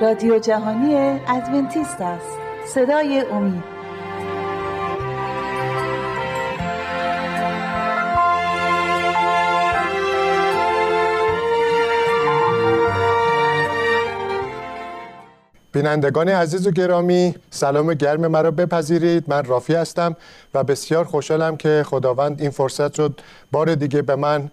رادیو جهانی ادونتیست است. صدای امید. بینندگان عزیز و گرامی، سلام گرم مرا بپذیرید. من رافی هستم و بسیار خوشحالم که خداوند این فرصت رو بار دیگه به من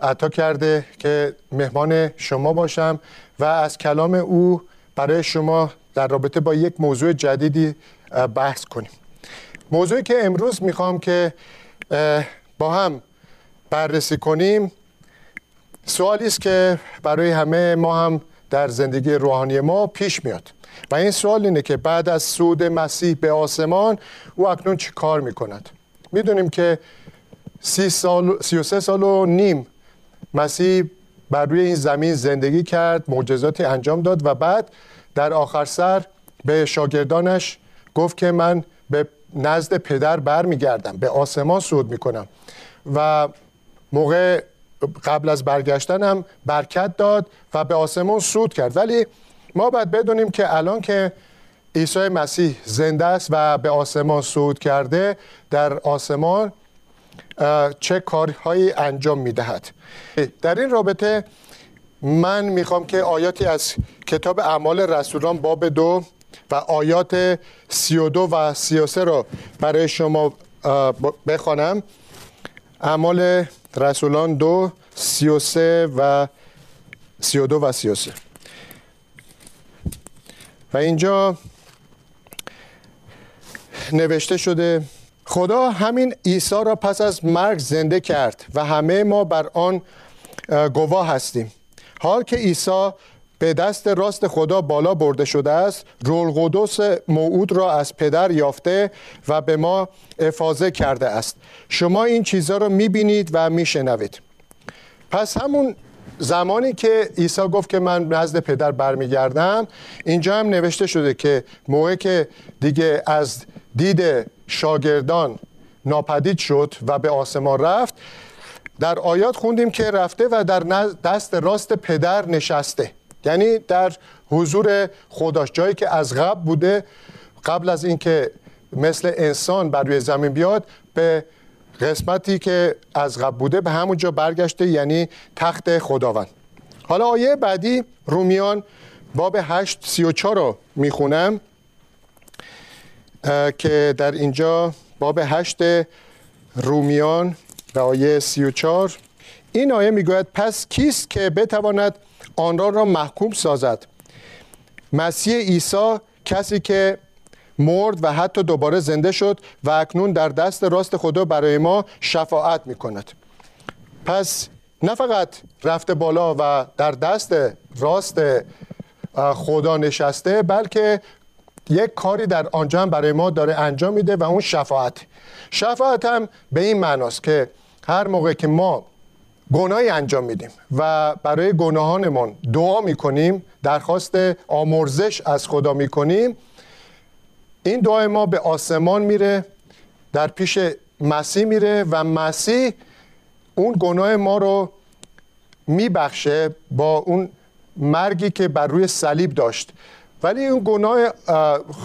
عطا کرده که مهمان شما باشم و از کلام او برای شما در رابطه با یک موضوع جدیدی بحث کنیم. موضوعی که امروز میخوام که با هم بررسی کنیم سوالی است که برای همه ما هم در زندگی روحانی ما پیش میاد و این سوال اینه که بعد از صعود مسیح به آسمان او اکنون چی کار میکند؟ میدونیم که 33 سال و نیم مسیح بر روی این زمین زندگی کرد، معجزاتی انجام داد و بعد در آخر سر به شاگردانش گفت که من به نزد پدر بر میگردم، به آسمان صعود میکنم و موقع قبل از برگشتن هم برکت داد و به آسمان صعود کرد. ولی ما باید بدونیم که الان که عیسی مسیح زنده است و به آسمان صعود کرده، در آسمان چه کارهایی انجام میدهد. در این رابطه من میخوام که آیاتی از کتاب اعمال رسولان باب 2 و آیات 32 و 33 را برای شما بخوانم. اعمال رسولان 2:33 و 32 و 33 و اینجا نوشته شده: خدا همین عیسی را پس از مرگ زنده کرد و همه ما بر آن گواه هستیم. حال که عیسی به دست راست خدا بالا برده شده است، روح القدس موعود را از پدر یافته و به ما افاضه کرده است. شما این چیزها را میبینید و میشنوید. پس همون زمانی که عیسی گفت که من نزد پدر برمیگردم، اینجا هم نوشته شده که موقع که دیگه از دید شاگردان ناپدید شد و به آسمان رفت، در آیات خوندیم که رفته و در دست راست پدر نشسته، یعنی در حضور خداش، جایی که از قبل بوده، قبل از اینکه مثل انسان بر روی زمین بیاد به قسمتی که از قبل بوده به همونجا برگشته، یعنی تخت خداوند. حالا آیه بعدی رومیان باب 8:34 رو میخونم که در اینجا باب 8 رومیان و آیه 34، این آیه میگوید: پس کیست که بتواند آنها را محکوم سازد؟ مسیح عیسی، کسی که مرد و حتی دوباره زنده شد و اکنون در دست راست خدا برای ما شفاعت میکند. پس نه فقط رفته بالا و در دست راست خدا نشسته، بلکه یک کاری در آنجا هم برای ما داره انجام میده و اون شفاعت هم به این معناست که هر موقع که ما گناهی انجام میدیم و برای گناهانمون دعا میکنیم، درخواست آمرزش از خدا میکنیم، این دعای ما به آسمان میره، در پیش مسیح میره و مسیح اون گناه ما رو میبخشه با اون مرگی که بر روی صلیب داشت. ولی اون گناه،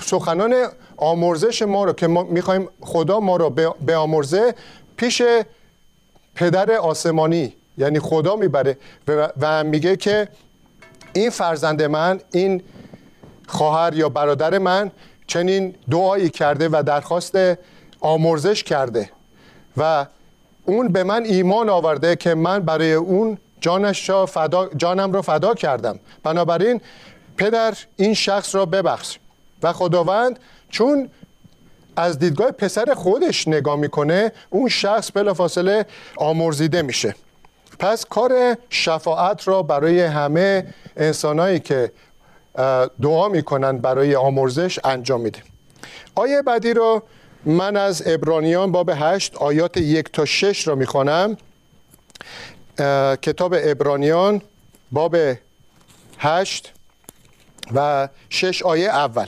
سخنان آمرزش ما رو که ما میخوایم خدا ما رو به آمرزه، پیش پدر آسمانی یعنی خدا میبره و میگه که این فرزند من، این خواهر یا برادر من چنین دعایی کرده و درخواست آمرزش کرده و اون به من ایمان آورده که من برای اون جانم را فدا کردم، بنابراین پدر این شخص را ببخش. و خداوند چون از دیدگاه پسر خودش نگاه میکنه، اون شخص بلافاصله آمرزیده میشه. پس کار شفاعت را برای همه انسانایی که دعا میکنن برای آمرزش انجام میده. آیه بعدی رو من از عبرانیان باب 8 آیات 1 تا 6 را میخوانم. کتاب عبرانیان باب 8 و 6 آیه اول: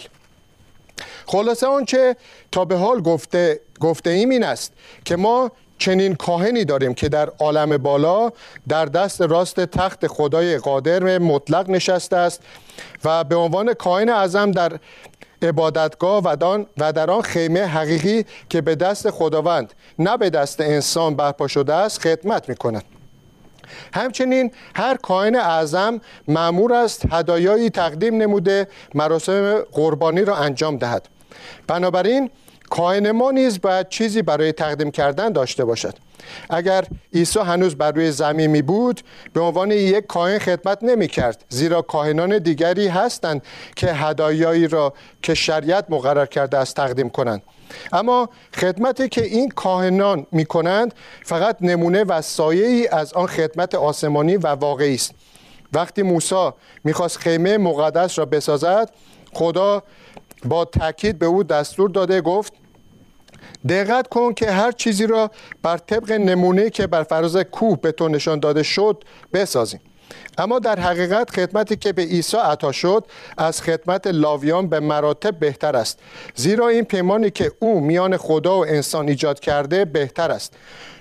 خلاصه آنچه تا به حال گفته گفته ایم این است که ما چنین کاهنی داریم که در عالم بالا در دست راست تخت خدای قادر مطلق نشسته است و به عنوان کاهن اعظم در عبادتگاه و در آن خیمه حقیقی که به دست خداوند نه به دست انسان برپا شده است خدمت می‌کند. همچنین هر کاهن اعظم مأمور است هدایایی تقدیم نموده مراسم قربانی را انجام دهد. بنابراین کاهن ما نیز باید چیزی برای تقدیم کردن داشته باشد. اگر عیسی هنوز بر روی زمین می بود به عنوان یک کاهن خدمت نمی کرد، زیرا کاهنان دیگری هستند که هدایایی را که شریعت مقرر کرده است تقدیم کنند. اما خدمتی که این کاهنان می کنند فقط نمونه و سایه‌ای از آن خدمت آسمانی و واقعی است. وقتی موسی میخواست خیمه مقدس را بسازد، خدا با تأکید به او دستور داده، گفت دقت کن که هر چیزی را بر طبق نمونه‌ای که بر فراز کوه به تو نشان داده شد بسازیم. اما در حقیقت خدمتی که به عیسی عطا شد از خدمت لاویان به مراتب بهتر است، زیرا این پیمانی که او میان خدا و انسان ایجاد کرده بهتر است،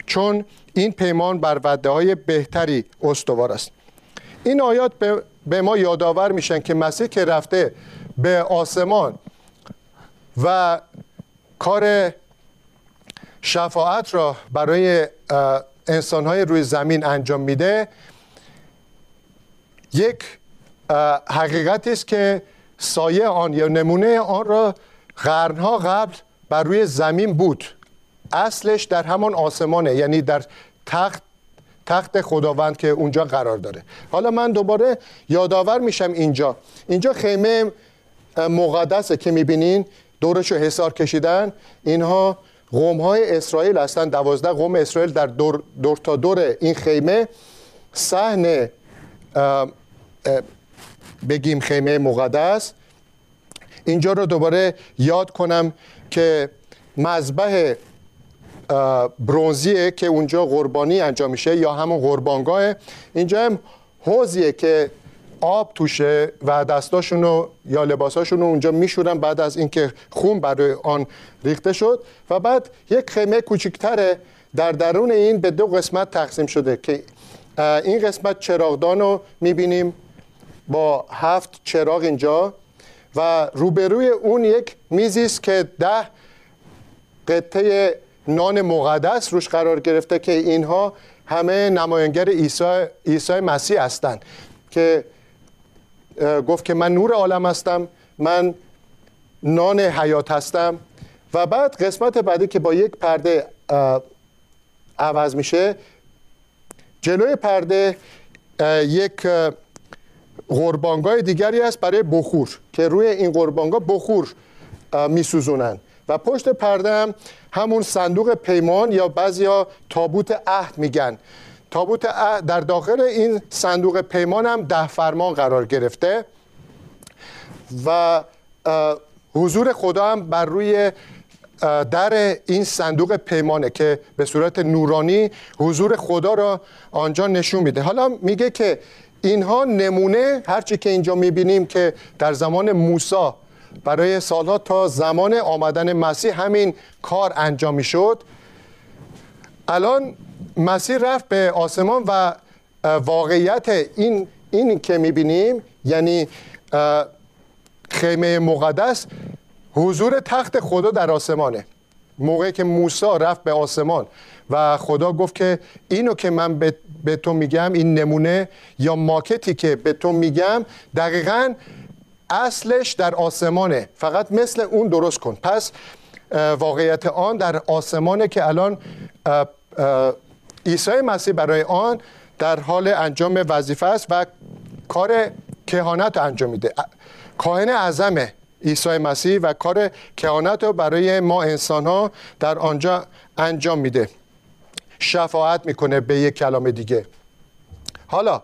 چون این پیمان بر وعده‌های بهتری استوار است. این آیات به ما یادآور میشن که مسیح که رفته به آسمان و کار شفاعت را برای انسان‌های روی زمین انجام میده، یک حقیقتی است که سایه آن یا نمونه آن را قرنها قبل بر روی زمین بود. اصلش در همان آسمانه، یعنی در تخت خداوند که اونجا قرار داره. حالا من دوباره یادآور میشم اینجا خیمه مقدسه که میبینین دورش رو حصار کشیدن. اینها قوم‌های اسرائیل هستن، 12 قوم اسرائیل در دور تا دور این خیمه صحن بگیم خیمه مقدس. اینجا رو دوباره یاد کنم که مذبح برونزیه که اونجا قربانی انجام میشه یا همون قربانگاهه. اینجا هم حوضیه که آب توشه و دستاشونو یا لباساشونو اونجا میشورن بعد از اینکه خون برای آن ریخته شد. و بعد یک خیمه کوچکتره در درون این به دو قسمت تقسیم شده که این قسمت چراغدانو میبینیم با 7 چراغ اینجا و روبروی اون یک میزی است که 10 قطعه نان مقدس روش قرار گرفته که اینها همه نماینگر عیسی مسیح هستند که گفت که من نور عالم هستم، من نان حیات هستم. و بعد قسمت بعدی که با یک پرده عوض میشه، جلوی پرده یک قربانگاه دیگری است برای بخور که روی این قربانگاه بخور میسوزونن و پشت پرده هم همون صندوق پیمان یا بعضیا تابوت عهد میگن. تابوت عهد در داخل این صندوق پیمان هم 10 فرمان قرار گرفته و حضور خدا هم بر روی در این صندوق پیمانه که به صورت نورانی حضور خدا را آنجا نشون میده. حالا میگه که اینها نمونه، هرچی که اینجا میبینیم که در زمان موسی برای سالها تا زمان آمدن مسیح همین کار انجام میشد. الان مسیح رفت به آسمان و واقعیت این که میبینیم، یعنی خیمه مقدس، حضور تخت خدا در آسمانه. موقعی که موسی رفت به آسمان و خدا گفت که اینو که من به تو میگم، این نمونه یا ماکتی که به تو میگم دقیقاً اصلش در آسمانه، فقط مثل اون درست کن. پس واقعیت آن در آسمانه که الان عیسی مسیح برای آن در حال انجام وظیفه است و کار کهانت انجام میده. کاهن اعظم عیسی مسیح و کار کهانت رو برای ما انسان ها در آنجا انجام میده، شفاعت میکنه به یک کلام دیگه. حالا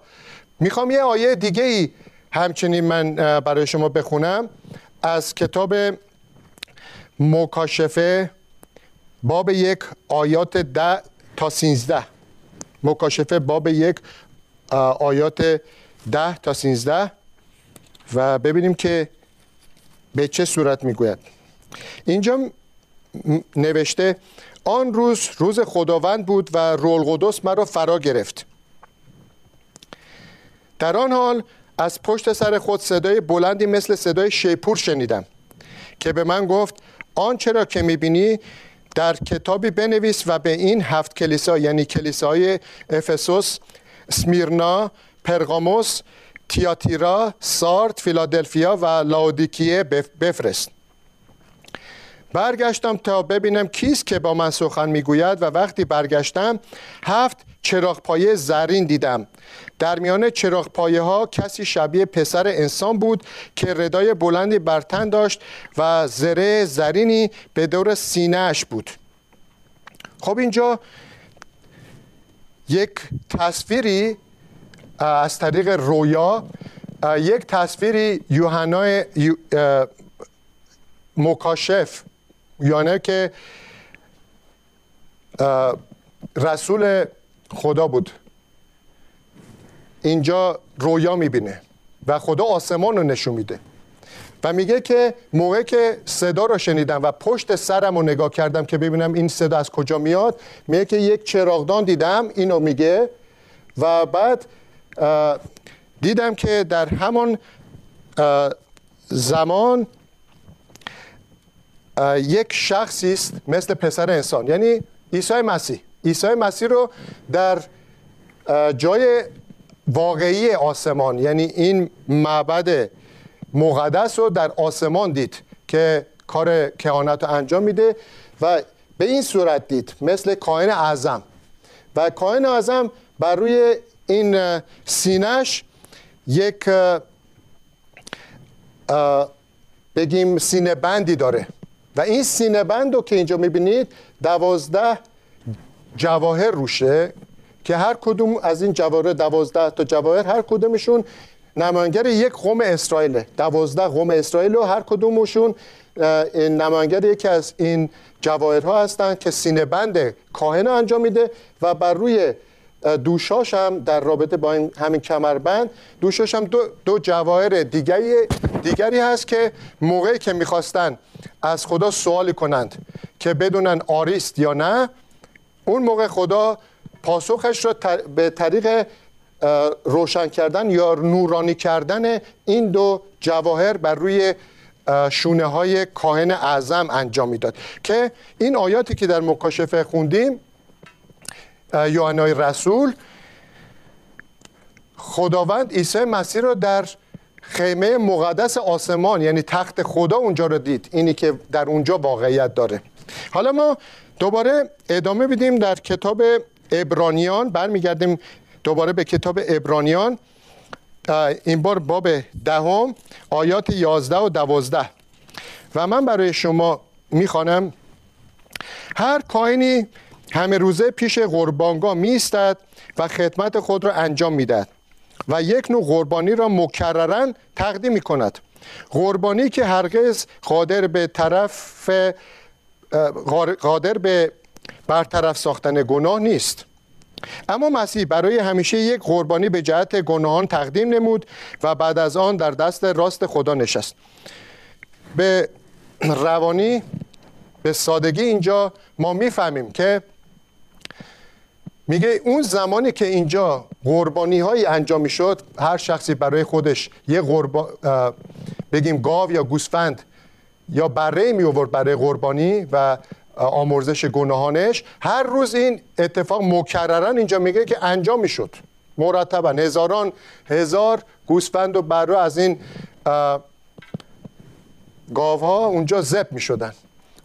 میخوام یه آیه دیگه ای همچنین من برای شما بخونم از کتاب مکاشفه باب 1 آیات 10 تا 13. مکاشفه باب 1 آیات 10 تا 13 و ببینیم که به چه صورت میگوید. اینجا نوشته آن روز روز خداوند بود و روح القدس مرا فرا گرفت. در آن حال از پشت سر خود صدای بلندی مثل صدای شیپور شنیدم که به من گفت آنچه را که می‌بینی در کتابی بنویس و به این 7 کلیسا، یعنی کلیسای افسوس، اسمیرنا، پرگاموس، تیاتیرا، سارد، فیلادلفیا و لاودیکیه بفرست. برگشتم تا ببینم کیست که با من سخن میگوید و وقتی برگشتم 7 چراغپایه زرین دیدم. در میان چراغپایه ها کسی شبیه پسر انسان بود که ردای بلندی بر تن داشت و زره زرینی به دور سینه‌اش بود. خب اینجا یک تصویری از طریق رویا، یک تصویری یوحنای مکاشف، یعنی که رسول خدا بود، اینجا رویا میبینه و خدا آسمان رو نشون میده و میگه که موقع که صدا رو شنیدم و پشت سرم رو نگاه کردم که ببینم این صدا از کجا میاد، میگه که یک چراغدان دیدم، اینو میگه، و بعد دیدم که در همان زمان یک شخصی است مثل پسر انسان، یعنی عیسی مسیح رو در جای واقعی آسمان، یعنی این معبد مقدس رو در آسمان دید که کار کهانت رو انجام میده و به این صورت دید مثل کاهن اعظم، و کاهن اعظم بر روی این سینه‌اش یک بگیم سینه بندی داره و این سینه بند رو که اینجا میبینید 12 جواهر روشه که هر کدوم از این جواهر 12 تا جواهر هر کدومشون نمایانگر یک قوم اسرائیله، 12 قوم اسرائیل و هر کدومشون نمایانگر یکی از این جواهرها هستند که سینه بند کاهن انجام میده و بر روی دوشاش هم در رابطه با همین کمربند دوشاش هم دو جواهر دیگری هست که موقعی که میخواستن از خدا سوالی کنند که بدونن آریست یا نه، اون موقع خدا پاسخش را به طریق روشن کردن یا نورانی کردن این 2 جواهر بر روی شونه های کاهن اعظم انجام میداد که این آیاتی که در مکاشفه خوندیم یوحنای رسول خداوند عیسی مسیح را در خیمه مقدس آسمان، یعنی تخت خدا، اونجا رو دید، اینی که در اونجا واقعیت داره. حالا ما دوباره ادامه بدیم در کتاب عبرانیان، برمیگردیم دوباره به کتاب عبرانیان، این بار باب 10 آیات 11 و 12 و من برای شما میخوانم. هر کاهنی همه روزه پیش قربانگاه می ایستد و خدمت خود را انجام می دهد و یک نوع قربانی را مکررن تقدیم می کند. قربانی که هرگز قادر به برطرف ساختن گناه نیست. اما مسیح برای همیشه یک قربانی به جهت گناهان تقدیم نمود و بعد از آن در دست راست خدا نشست. به روانی، به سادگی اینجا ما می فهمیم که میگه اون زمانی که اینجا قربانی هایی انجام می شد، هر شخصی برای خودش یه بگیم گاو یا گوسفند یا بره می آورد برای قربانی و آمرزش گناهانش، هر روز این اتفاق مکررن اینجا میگه که انجام می شد، مرتبا هزار گوسفند و بره از این گاوها اونجا ذبح می شدن.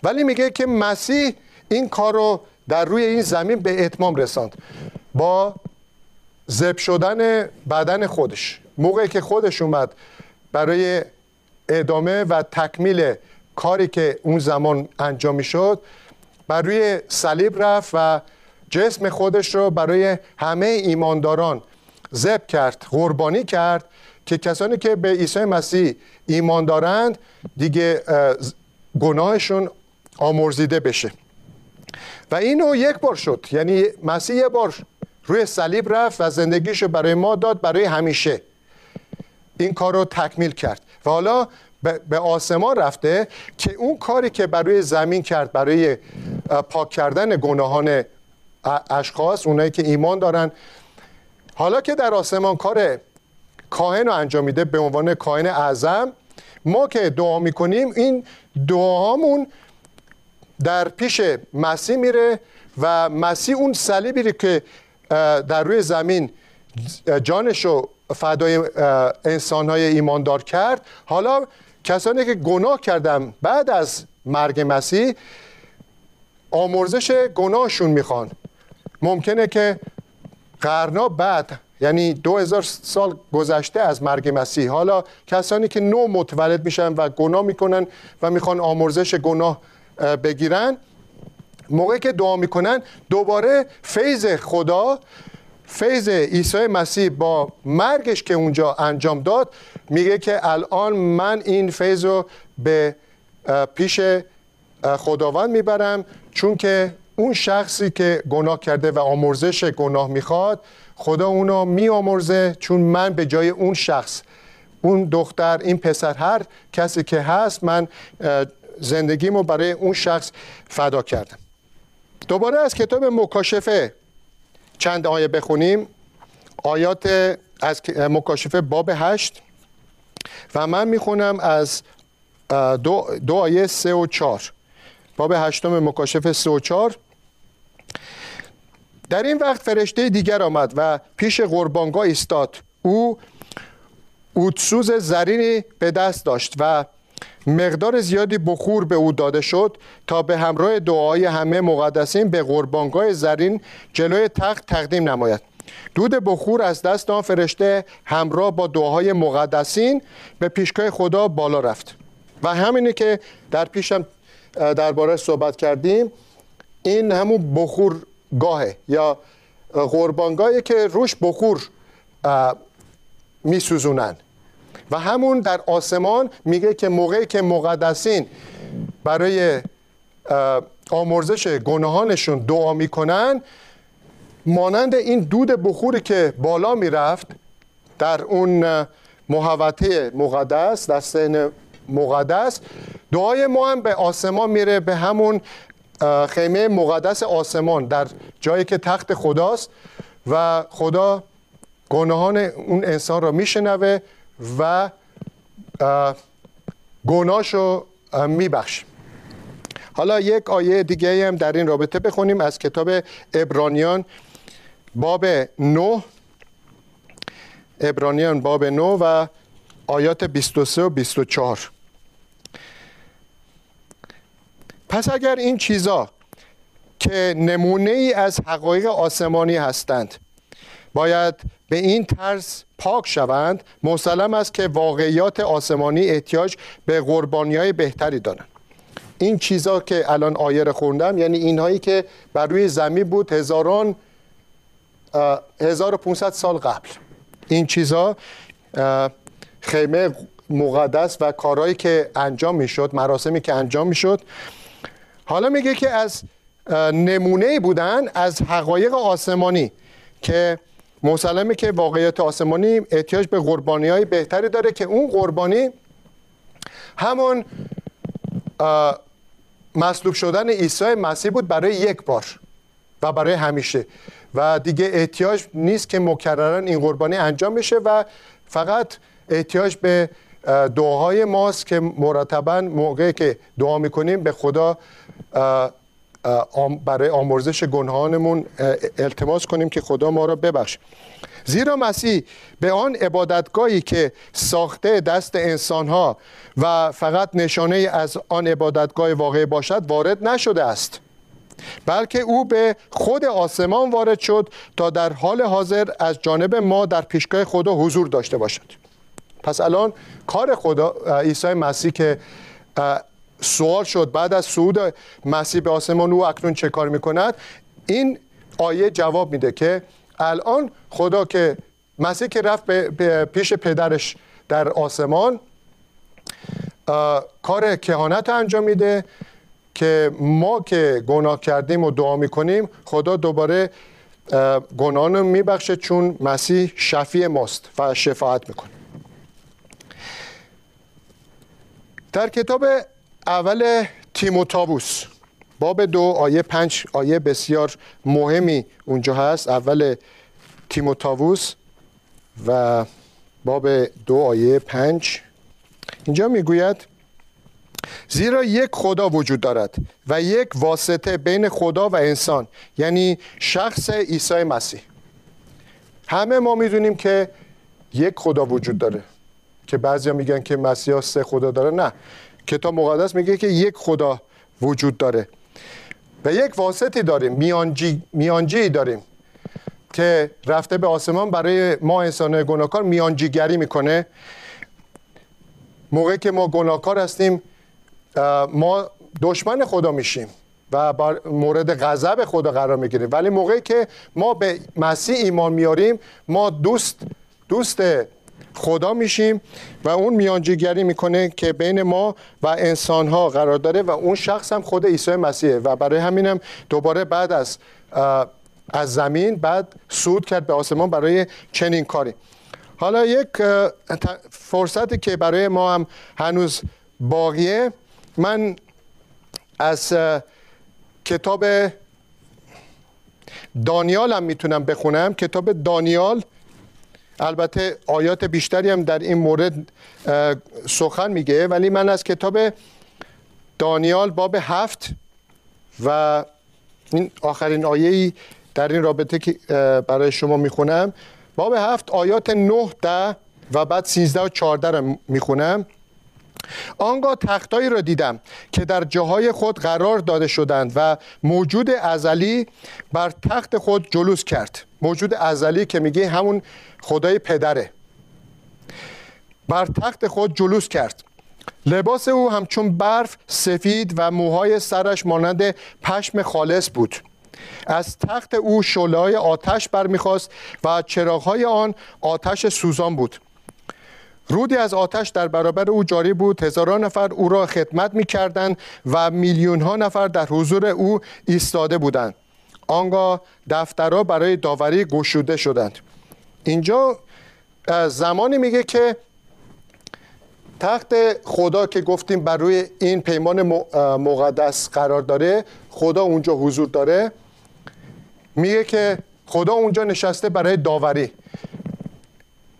ولی میگه که مسیح این کار رو در روی این زمین به اتمام رساند با ذبح شدن بدن خودش. موقعی که خودش اومد برای ادامه و تکمیل کاری که اون زمان انجام میشد، بر روی صلیب رفت و جسم خودش رو برای همه ایمانداران ذبح کرد، قربانی کرد که کسانی که به عیسی مسیح ایمان دارند دیگه گناهشون آمرزیده بشه. و اینو یک بار شد، یعنی مسیح یک بار روی صلیب رفت و زندگیشو برای ما داد، برای همیشه این کار رو تکمیل کرد و حالا به آسمان رفته که اون کاری که برای زمین کرد برای پاک کردن گناهان اشخاص، اونایی که ایمان دارن، حالا که در آسمان کار کاهن رو انجام میده به عنوان کاهن اعظم، ما که دعا میکنیم این دعاهامون در پیش مسیح میره و مسیح اون صلیبی که در روی زمین جانش رو فدای انسان‌های ایماندار کرد، حالا کسانی که گناه کردن بعد از مرگ مسیح آمرزش گناهشون میخوان. ممکنه که قرنا بعد، یعنی 2000 سال گذشته از مرگ مسیح، حالا کسانی که نو متولد میشن و گناه میکنن و میخوان آمرزش گناه بگیرن، موقعی که دعا میکنن دوباره فیض خدا، فیض عیسی مسیح با مرگش که اونجا انجام داد، میگه که الان من این فیض رو به پیش خداوند میبرم، چون که اون شخصی که گناه کرده و آمرزش گناه میخواد خدا اونو میامرزه، چون من به جای اون شخص، اون دختر، این پسر، هر کسی که هست، من زندگیمو برای اون شخص فدا کردم. دوباره از کتاب مکاشفه چند آیه بخونیم، آیات از مکاشفه باب 8 و من میخونم از دو آیه 3 و 4، باب 8 مکاشفه 3 و 4. در این وقت فرشته دیگر آمد و پیش قربانگاه ایستاد، او عودسوز زرینی به دست داشت و مقدار زیادی بخور به او داده شد تا به همراه دعای همه مقدسین به قربانگاه زرین جلوی تخت تقدیم نماید. دود بخور از دست آن فرشته همراه با دعای مقدسین به پیشگاه خدا بالا رفت. و همینه که در پیشم درباره‌اش صحبت کردیم، این همون بخورگاهه یا قربانگاهی که روش بخور میسوزونن. و همون در آسمان میگه که موقعی که مقدسین برای آمرزش گناهانشون دعا میکنن، مانند این دود بخوری که بالا میرفت در اون محوطه مقدس، در صحن مقدس، دعای ما هم به آسمان میره، به همون خیمه مقدس آسمان، در جایی که تخت خداست و خدا گناهان اون انسان را میشنوه و گناهشو میبخش. حالا یک آیه دیگه هم در این رابطه بخونیم از کتاب عبرانیان باب 9، عبرانیان باب 9 و آیات 23 و 24. پس اگر این چیزا که نمونه ای از حقایق آسمانی هستند باید به این طرز پاک شوند، مسلم است که واقعیات آسمانی احتیاج به قربانی‌های بهتری دارند. این چیزا که الان آیه رو خوندم، یعنی اینهایی که بر روی زمین بود 1500 سال قبل، این چیزا خیمه مقدس و کارهایی که انجام میشد، مراسمی که انجام میشد، حالا میگه که از نمونه‌ای بودن از حقایق آسمانی که مسلمه که واقعیت آسمانی احتیاج به قربانی‌های بهتری داره، که اون قربانی همون مصلوب شدن عیسی مسیح بود برای یک بار و برای همیشه، و دیگه احتیاج نیست که مکررن این قربانی انجام بشه، و فقط احتیاج به دعاهای ماست که مرتباً موقعی که دعا میکنیم به خدا برای آمرزش گناهانمون التماس کنیم که خدا ما را ببخش. زیرا مسیح به آن عبادتگاهی که ساخته دست انسانها و فقط نشانه از آن عبادتگاه واقعی باشد وارد نشده است، بلکه او به خود آسمان وارد شد تا در حال حاضر از جانب ما در پیشگاه خدا حضور داشته باشد. پس الان کار خدا عیسی مسیح که سوال شد بعد از صعود مسیح به آسمان او اکنون چه کار میکند، این آیه جواب میده که الان خدا که مسیح که رفت به پیش پدرش در آسمان، کار کهانت انجام میده که ما که گناه کردیم و دعا میکنیم خدا دوباره گناهانو میبخشه، چون مسیح شفیع ماست و شفاعت میکنه. در کتاب اول تیموتائوس باب 2 آیه 5 آیه بسیار مهمی اونجا هست. اول تیموتائوس و باب 2 آیه 5 اینجا میگوید زیرا یک خدا وجود دارد و یک واسطه بین خدا و انسان، یعنی شخص عیسی مسیح. همه ما میدونیم که یک خدا وجود داره، که بعضیا میگن که مسیح سه خدا داره. نه، کتاب مقدس میگه که یک خدا وجود داره و یک واسطی داریم، میانجی داریم که رفته به آسمان برای ما انسان‌های گناهکار میانجیگری میکنه. موقعی که ما گناهکار هستیم ما دشمن خدا میشیم و مورد غضب خدا قرار میگیریم، ولی موقعی که ما به مسیح ایمان میاریم ما دوست خدا میشیم و اون میانجیگری میکنه که بین ما و انسانها قرار داره و اون شخص هم خود عیسی مسیحه. و برای همینم دوباره بعد از زمین بعد صعود کرد به آسمان برای چنین کاری. حالا یک فرصتی که برای ما هم هنوز باقیه، من از کتاب دانیال هم میتونم بخونم. کتاب دانیال، البته آیات بیشتری هم در این مورد سخن میگه، ولی من از کتاب دانیال باب 7 و این آخرین آیه‌ای در این رابطه که برای شما میخونم. باب 7 آیات 9 تا و بعد 13 و 14 رو میخونم. آنگاه تختایی را دیدم که در جاهای خود قرار داده شدند و موجود ازلی بر تخت خود جلوس کرد. موجود ازلی که میگه همون خدای پدره. بر تخت خود جلوس کرد. لباس او همچون برف سفید و موهای سرش مانند پشم خالص بود. از تخت او شعله‌های آتش برمیخواست و چراغهای آن آتش سوزان بود. رودی از آتش در برابر او جاری بود. هزاران نفر او را خدمت می‌کردند و میلیون‌ها نفر در حضور او ایستاده بودند. آنگاه دفترها برای داوری گشوده شدند. اینجا زمانی میگه که تخت خدا که گفتیم بر روی این پیمان مقدس قرار داره، خدا اونجا حضور داره. میگه که خدا اونجا نشسته برای داوری.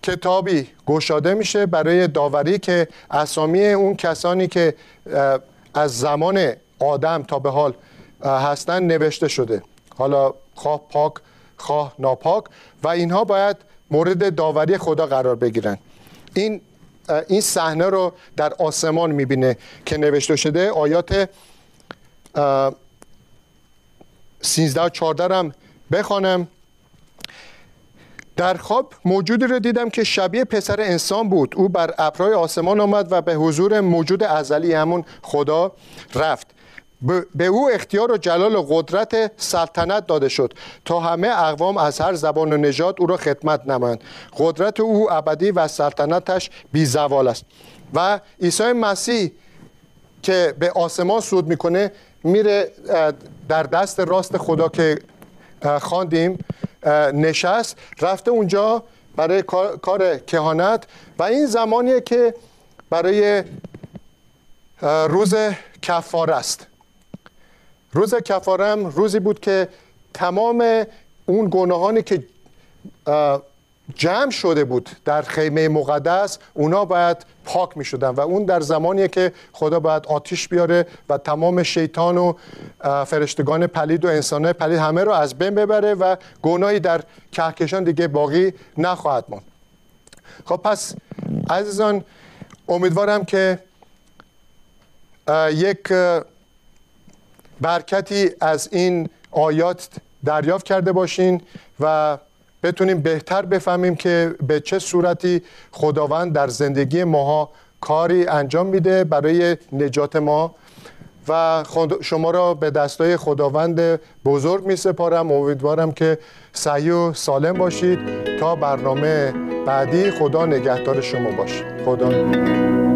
کتابی گشاده میشه برای داوری که اسامی اون کسانی که از زمان آدم تا به حال هستن نوشته شده، حالا خواه پاک خواه ناپاک، و اینها باید مورد داوری خدا قرار بگیرن. این صحنه رو در آسمان میبینه که نوشته شده. آیات 13 و 14 هم بخوانم. در خواب موجودی را دیدم که شبیه پسر انسان بود. او بر ابرهای آسمان آمد و به حضور موجود ازلی همون خدا رفت. به او اختیار و جلال و قدرت سلطنت داده شد تا همه اقوام از هر زبان و نژاد او را خدمت نمایند. قدرت او ابدی و سلطنتش بی زوال است. و عیسی مسیح که به آسمان صعود میکنه میره در دست راست خدا که خواندیم نشست، رفته اونجا برای کار کهانت. و این زمانیه که برای روز کفاره است. روز کفارم روزی بود که تمام اون گناهانی که جمع شده بود در خیمه مقدس اونا باید پاک می شدن و اون در زمانیه که خدا باید آتیش بیاره و تمام شیطان و فرشتگان پلید و انسان‌های پلید همه رو از بین ببره و گناهی در کهکشان دیگه باقی نخواهد ماند. خب پس عزیزان، امیدوارم که یک برکتی از این آیات دریافت کرده باشین و بتونیم بهتر بفهمیم که به چه صورتی خداوند در زندگی ماها کاری انجام میده برای نجات ما. و شما را به دستای خداوند بزرگ می سپارم. امیدوارم که صحیح و سالم باشید تا برنامه بعدی. خدا نگهدار شما باشه. خدا